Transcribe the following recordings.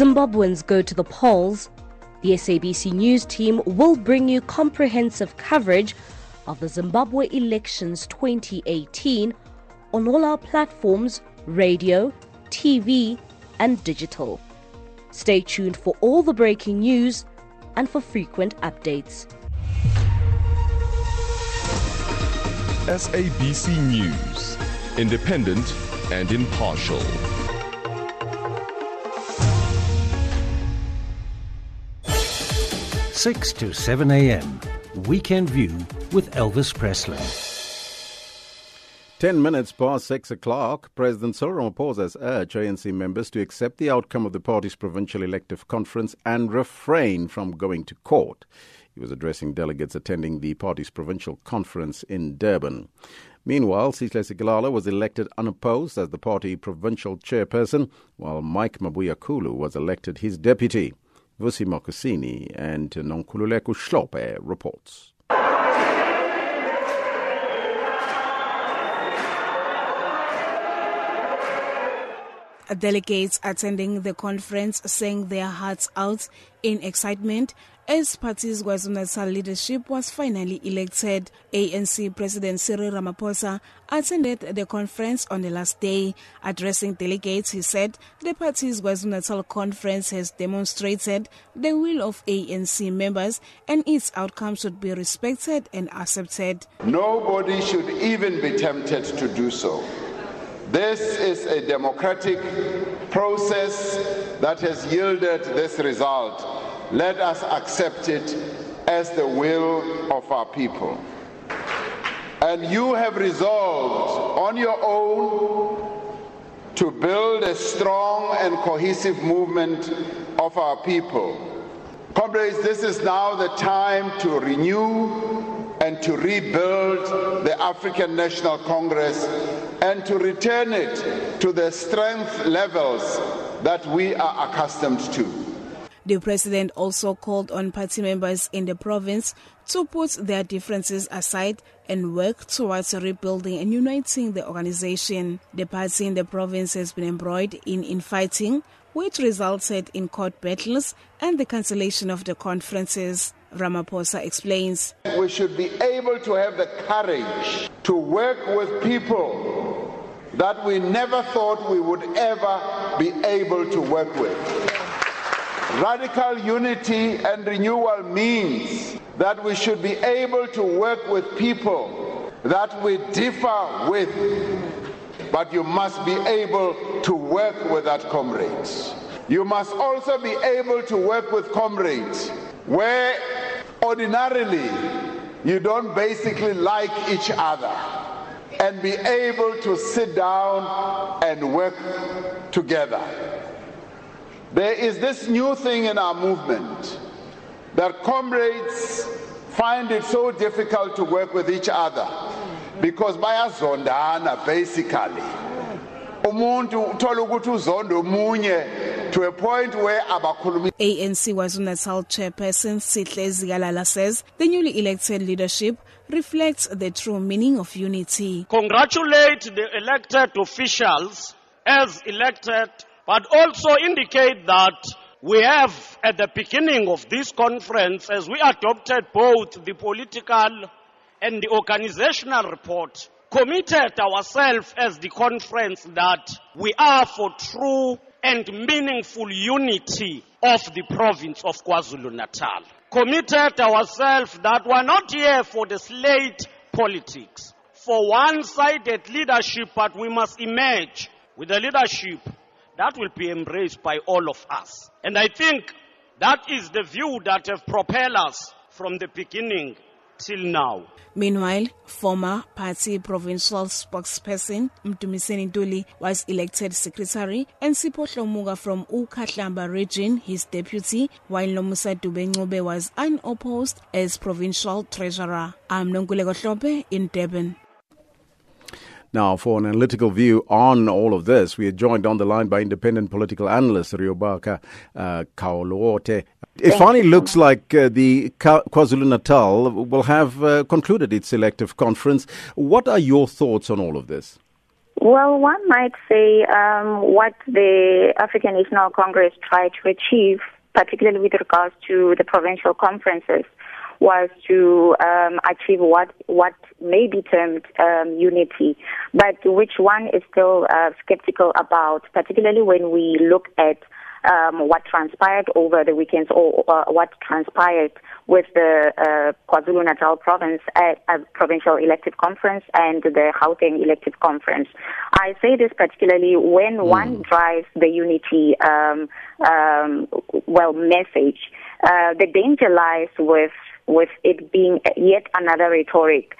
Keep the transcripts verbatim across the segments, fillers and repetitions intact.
Zimbabweans go to the polls, the S A B C News team will bring you comprehensive coverage of the Zimbabwe elections twenty eighteen on all our platforms, radio, T V and digital. Stay tuned for all the breaking news and for frequent updates. S A B C News, independent and impartial. six to seven a m Weekend View with Elvis Presslin. Ten minutes past six o'clock, President Cyril Ramaphosa has urged A N C members to accept the outcome of the party's provincial elective conference and refrain from going to court. He was addressing delegates attending the party's provincial conference in Durban. Meanwhile, Sihle Zikalala was elected unopposed as the party provincial chairperson, while Mike Mabuyakulu was elected his deputy. Vusi Makhosini and Nonkululeko Hlophe reports. Delegates attending the conference sang their hearts out in excitement as party's KwaZulu-Natal leadership was finally elected. A N C President Cyril Ramaphosa attended the conference on the last day. Addressing delegates, he said the party's KwaZulu-Natal conference has demonstrated the will of A N C members and its outcome should be respected and accepted. Nobody should even be tempted to do so. This is a democratic process that has yielded this result. Let us accept it as the will of our people. And you have resolved on your own to build a strong and cohesive movement of our people. Comrades, this is now the time to renew and to rebuild the African National Congress and to return it to the strength levels that we are accustomed to. The president also called on party members in the province to put their differences aside and work towards rebuilding and uniting the organization. The party in the province has been embroiled in infighting, which resulted in court battles and the cancellation of the conferences. Ramaphosa explains. We should be able to have the courage to work with people that we never thought we would ever be able to work with. Radical unity and renewal means that we should be able to work with people that we differ with, but you must be able to work with that comrades. You must also be able to work with comrades where ordinarily you don't basically like each other, and be able to sit down and work together. There is this new thing in our movement that comrades find it so difficult to work with each other because bayazondana basically. Umuntu uthola ukuthi uzonda omunye. To a point where Abakulumi. A N C KwaZulu-Natal chairperson Sihle Zikalala says the newly elected leadership reflects the true meaning of unity. Congratulate the elected officials as elected, but also indicate that we have, at the beginning of this conference, as we adopted both the political and the organizational report, committed ourselves as the conference that we are for true and meaningful unity of the province of KwaZulu-Natal. Committed ourselves that we're not here for the slate politics, for one-sided leadership, but we must emerge with a leadership that will be embraced by all of us. And I think that is the view that have propelled us from the beginning till now. Meanwhile, former party provincial spokesperson Mdumiseni Duli was elected secretary and Sipo Lomuga from Ukatlamba region his deputy, while Nomusa Dube Ngobe was unopposed as provincial treasurer. I'm Nonkululeko Hlophe in Durban. Now, for an analytical view on all of this, we are joined on the line by independent political analyst Raobaka Khaolaote. It finally looks like uh, the KwaZulu-Natal will have uh, concluded its elective conference. What are your thoughts on all of this? Well, one might say um, what the African National Congress tried to achieve, particularly with regards to the provincial conferences, was to um, achieve what what may be termed um, unity, but which one is still uh, skeptical about, particularly when we look at um, what transpired over the weekends or uh, what transpired with the uh, KwaZulu-Natal province at a provincial elective conference and the Gauteng elective conference. I say this particularly when mm. one drives the unity, um, um, well, message. Uh, the danger lies with with it being yet another rhetoric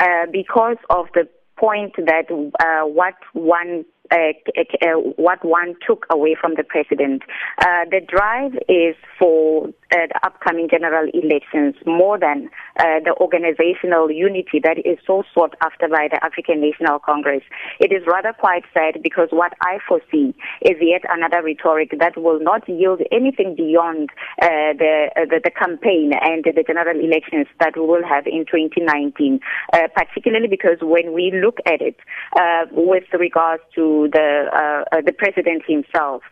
uh, because of the point that uh, what one uh, uh, what one took away from the president. Uh, the drive is for uh, the upcoming general elections more than uh, the organizational unity that is so sought after by the African National Congress. It is rather quite sad because what I foresee is yet another rhetoric that will not yield anything beyond uh, the, uh, the the campaign and the general elections that we will have in twenty nineteen, uh, particularly because when we look at it uh, with regards to the uh, uh, the president himself,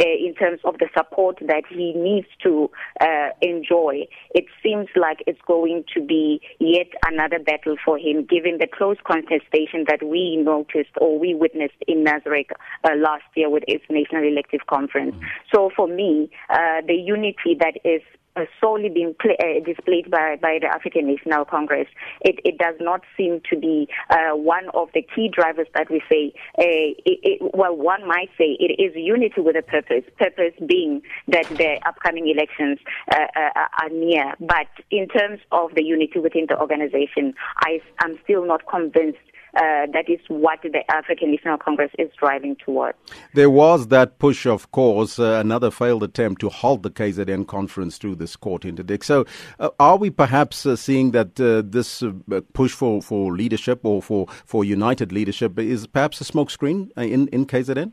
in terms of the support that he needs to uh, enjoy, it seems like it's going to be yet another battle for him, given the close contestation that we noticed or we witnessed in Nazareth uh, last year with its National Elective Conference. Mm-hmm. So for me, uh, the unity that is uh, solely being pl- uh, displayed by, by the African National Congress, it, it does not seem to be uh, one of the key drivers that we say, uh, it, it, well, one might say it is unity with a purpose. Purpose, purpose being that the upcoming elections uh, uh, are near. But in terms of the unity within the organization, I, I'm still not convinced uh, that is what the African National Congress is driving towards. There was that push, of course, uh, another failed attempt to halt the K Z N conference through this court interdict. So uh, are we perhaps uh, seeing that uh, this uh, push for, for leadership or for, for united leadership is perhaps a smokescreen in, in K Z N?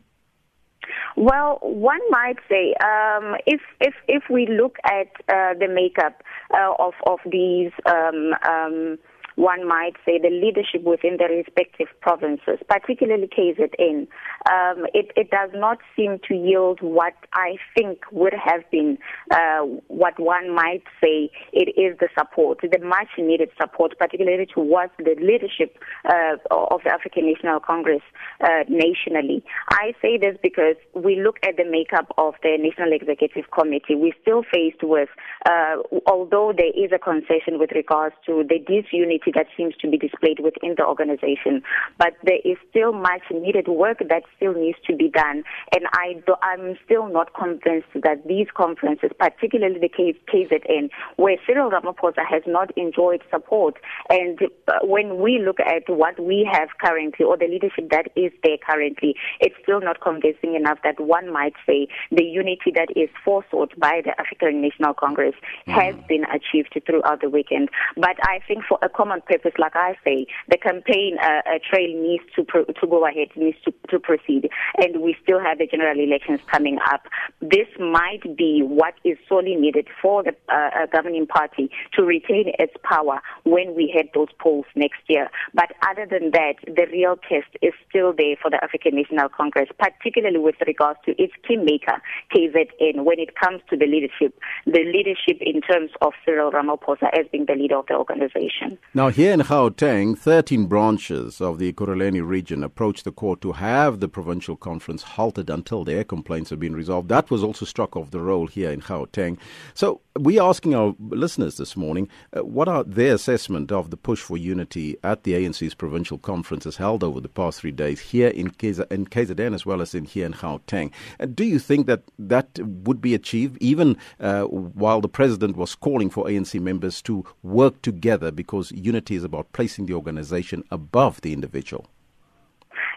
Well, one might say um, if if if we look at uh, the makeup uh, of of these. Um, um One might say the leadership within their respective provinces, particularly K Z N, um, it, it does not seem to yield what I think would have been uh, what one might say it is the support, the much-needed support, particularly towards the leadership uh, of the African National Congress uh, nationally. I say this because we look at the makeup of the National Executive Committee. We're still faced with, uh, although there is a concession with regards to the disunity that seems to be displayed within the organization, but there is still much needed work that still needs to be done, and I do, I'm still not convinced that these conferences, particularly the K Z N, where Cyril Ramaphosa has not enjoyed support, and when we look at what we have currently or the leadership that is there currently, it's still not convincing enough that one might say the unity that is foresought by the African National Congress mm. has been achieved throughout the weekend. But I think for a common purpose, like I say, the campaign uh, trail needs to pro- to go ahead, needs to, to proceed, and we still have the general elections coming up. This might be what is sorely needed for the uh, governing party to retain its power when we head those polls next year. But other than that, the real test is still there for the African National Congress, particularly with regards to its key maker, K Z N, when it comes to the leadership, the leadership in terms of Cyril Ramaphosa as being the leader of the organization. Now, here in Gauteng, thirteen branches of the Ekurhuleni region approached the court to have the provincial conference halted until their complaints have been resolved. That was also struck off the roll here in Gauteng. So we're asking our listeners this morning, uh, what are their assessment of the push for unity at the A N C's provincial conferences held over the past three days here in K Z N, in K Z N as well as in here in Gauteng? And do you think that that would be achieved even uh, while the president was calling for A N C members to work together, because unity is about placing the organization above the individual?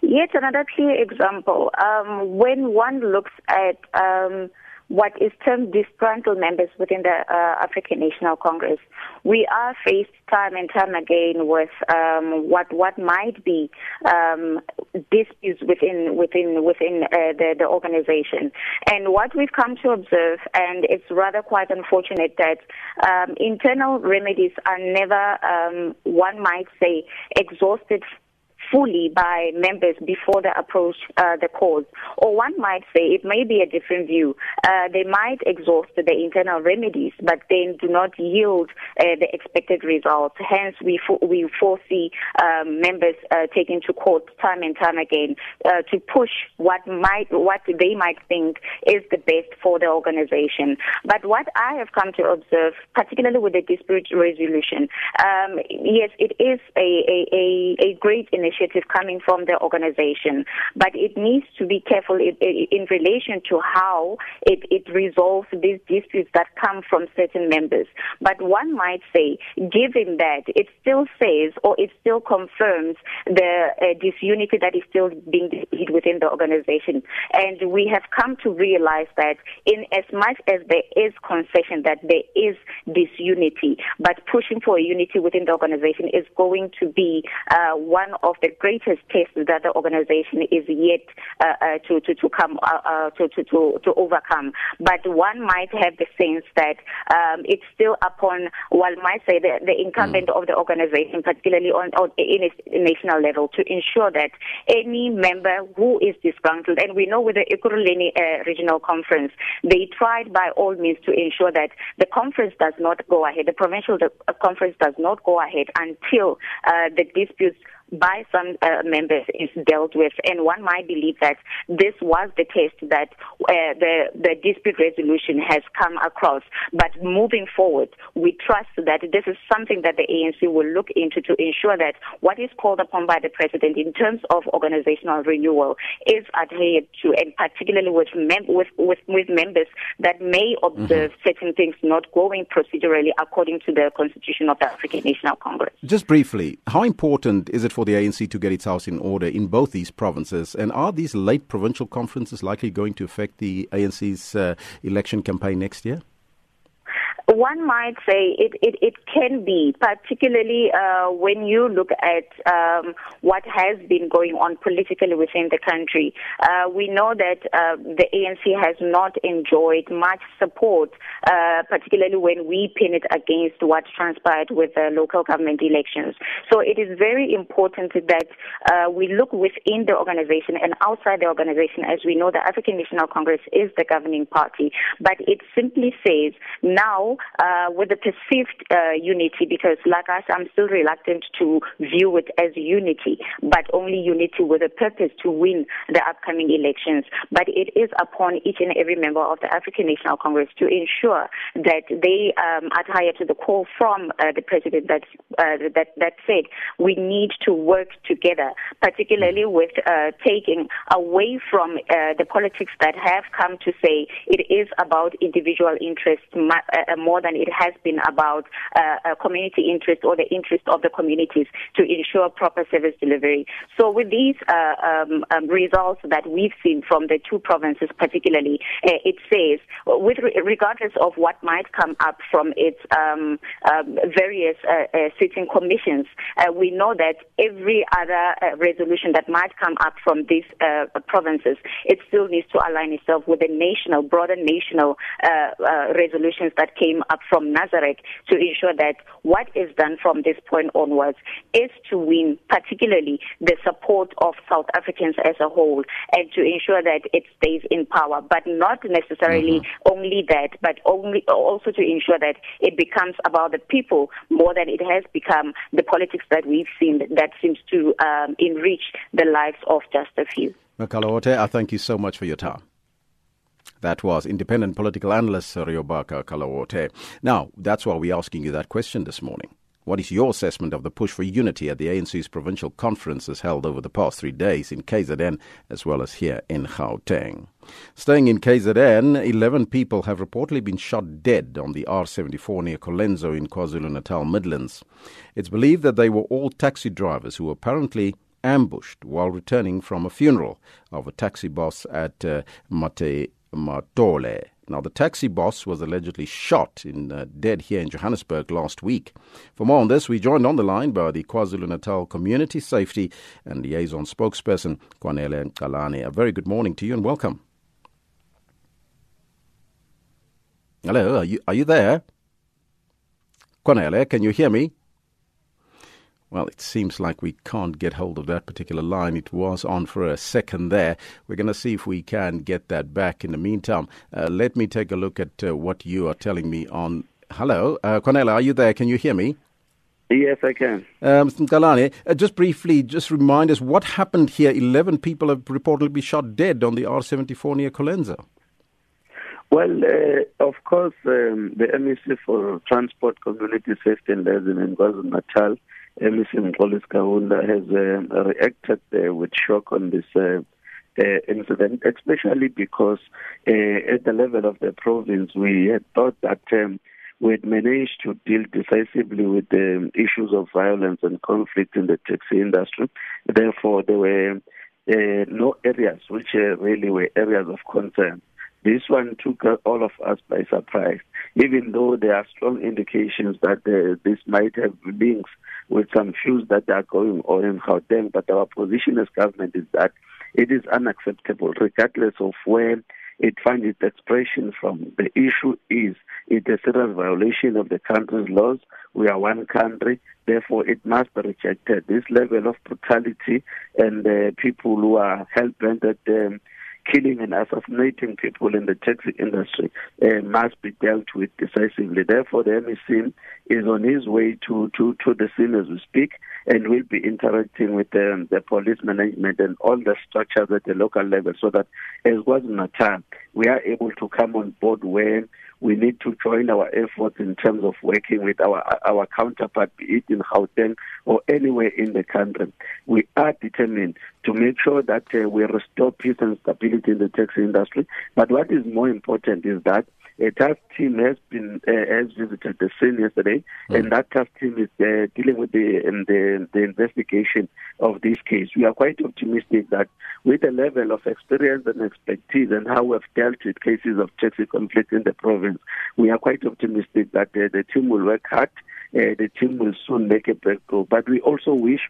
Yet another clear example. Um, when one looks at um, what is termed disgruntled members within the uh, African National Congress, we are faced time and time again with um, what what might be um, disputes within within within uh, the, the organization. And what we've come to observe, and it's rather quite unfortunate, that um, internal remedies are never, um, one might say, exhausted fully by members before they approach uh, the cause. Or one might say it may be a different view. Uh, they might exhaust the internal remedies, but then do not yield uh, the expected results. Hence, we fo- we foresee um, members uh, taking to court time and time again uh, to push what might what they might think is the best for the organization. But what I have come to observe, particularly with the dispute resolution, um, yes, it is a, a, a great initiative coming from the organization, but it needs to be careful in, in relation to how it, it resolves these disputes that come from certain members. But one might say, given that it still says or it still confirms the uh, disunity that is still being displayed within the organization. And we have come to realize that in as much as there is concession that there is disunity, but pushing for unity within the organization is going to be uh, one of the greatest tests that the organization is yet uh, uh, to, to, to come uh, uh, to, to, to, to overcome. But one might have the sense that um, it's still upon, one might say, the, the incumbent mm. of the organization, particularly on, on in its national level, to ensure that any member who is disgruntled, and we know with the Ekurhuleni uh, Regional Conference, they tried by all means to ensure that the conference does not go ahead, the provincial conference does not go ahead until uh, the disputes by some uh, members is dealt with. And one might believe that this was the test that uh, the, the dispute resolution has come across. But moving forward, we trust that this is something that the A N C will look into to ensure that what is called upon by the president in terms of organizational renewal is adhered to, and particularly with mem- with, with, with members that may observe mm-hmm. certain things not going procedurally according to the constitution of the African National Congress. Just briefly, how important is it for for the A N C to get its house in order in both these provinces? And are these late provincial conferences likely going to affect the A N C's uh, election campaign next year? One might say it, it, it can be, particularly uh, when you look at um, what has been going on politically within the country. Uh, we know that uh, the A N C has not enjoyed much support, uh, particularly when we pin it against what transpired with the local government elections. So it is very important that uh, we look within the organization and outside the organization. As we know, the African National Congress is the governing party, but it simply says now, Uh, with the perceived uh, unity, because like us, I'm still reluctant to view it as unity, but only unity with a purpose to win the upcoming elections. But it is upon each and every member of the African National Congress to ensure that they um, adhere to the call from uh, the president that, uh, that that said we need to work together, particularly with uh, taking away from uh, the politics that have come to say it is about individual interests uh, more than it has been about uh, community interest or the interest of the communities to ensure proper service delivery. So with these uh, um, um, results that we've seen from the two provinces particularly, uh, it says, with re- regardless of what might come up from its um, um, various uh, uh, sitting commissions, uh, we know that every other uh, resolution that might come up from these uh, provinces, it still needs to align itself with the national, broader national uh, uh, resolutions that came up from Nazareth to ensure that what is done from this point onwards is to win particularly the support of South Africans as a whole and to ensure that it stays in power, but not necessarily mm-hmm. only that, but only also to ensure that it becomes about the people more than it has become the politics that we've seen that seems to um, enrich the lives of just a few. Khaolaote, I thank you so much for your time. That was independent political analyst Raobaka Khaolaote. Now, that's why we're asking you that question this morning. What is your assessment of the push for unity at the A N C's provincial conferences held over the past three days in K Z N as well as here in Gauteng? Staying in K Z N, eleven people have reportedly been shot dead on the R seventy-four near Colenso in KwaZulu-Natal Midlands. It's believed that they were all taxi drivers who apparently ambushed while returning from a funeral of a taxi boss at uh, Matei. Matole. Now, the taxi boss was allegedly shot in uh, dead here in Johannesburg last week. For more on this, we joined on the line by the KwaZulu-Natal Community Safety and Liaison Spokesperson, Kwaleni Kalani. A very good morning to you and welcome. Hello, are you, are you there? Kwaleni, can you hear me? Well, it seems like we can't get hold of that particular line. It was on for a second there. We're going to see if we can get that back. In the meantime, uh, let me take a look at uh, what you are telling me on... Hello, uh, Cornelia, are you there? Can you hear me? Yes, I can. Um, Kalani, uh, just briefly, just remind us what happened here. Eleven people have reportedly been shot dead on the R seventy-four near Colenso. Well, uh, of course, um, the M E C for Transport, Community Safety and Liaison in KwaZulu-Natal, M E C Mdumiseni Duli, has uh, reacted uh, with shock on this uh, uh, incident, especially because uh, at the level of the province, we had thought that um, we had managed to deal decisively with the issues of violence and conflict in the taxi industry. Therefore, there were uh, no areas which uh, really were areas of concern. This one took all of us by surprise, even though there are strong indications that uh, this might have links with some issues that are going on in Gauteng. But our position as government is that it is unacceptable, regardless of where it finds its expression from. The issue is it's a serious violation of the country's laws. We are one country. Therefore, it must be rejected. This level of brutality and uh, people who are hell-bent at um, killing and assassinating people in the taxi industry uh, must be dealt with decisively. Therefore, the M E C is on his way to, to, to the scene as we speak, and will be interacting with um, the police management and all the structures at the local level, so that as KwaZulu-Natal, we are able to come on board where we need to join our efforts in terms of working with our our counterpart, be it in Gauteng or anywhere in the country. We are determined to make sure that uh, we restore peace and stability in the taxi industry. But what is more important is that a task team has been uh, has visited the scene yesterday, mm-hmm. and that task team is uh, dealing with the, um, the the investigation of this case. We are quite optimistic that with the level of experience and expertise and how we've dealt with cases of taxi conflict in the province, we are quite optimistic that uh, the team will work hard. Uh, the team will soon make a breakthrough. But we also wish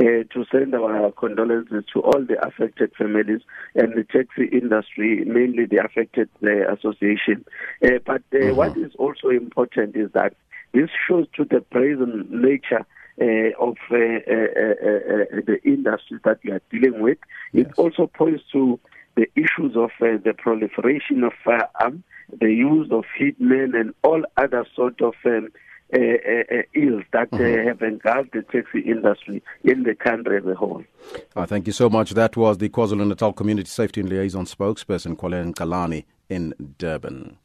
uh, to send our condolences to all the affected families and the taxi industry, mainly the affected uh, association. Uh, but uh, mm-hmm. what is also important is that this shows to the brazen nature Uh, of uh, uh, uh, uh, the industry that we are dealing with. Yes. It also points to the issues of uh, the proliferation of firearms, the use of hitmen, and all other sort of um, uh, uh, uh, ills that mm-hmm. uh, have engulfed the taxi industry in the country as a whole. Oh, thank you so much. That was the KwaZulu-Natal Community Safety and Liaison spokesperson, Kwaleni Kalani, in Durban.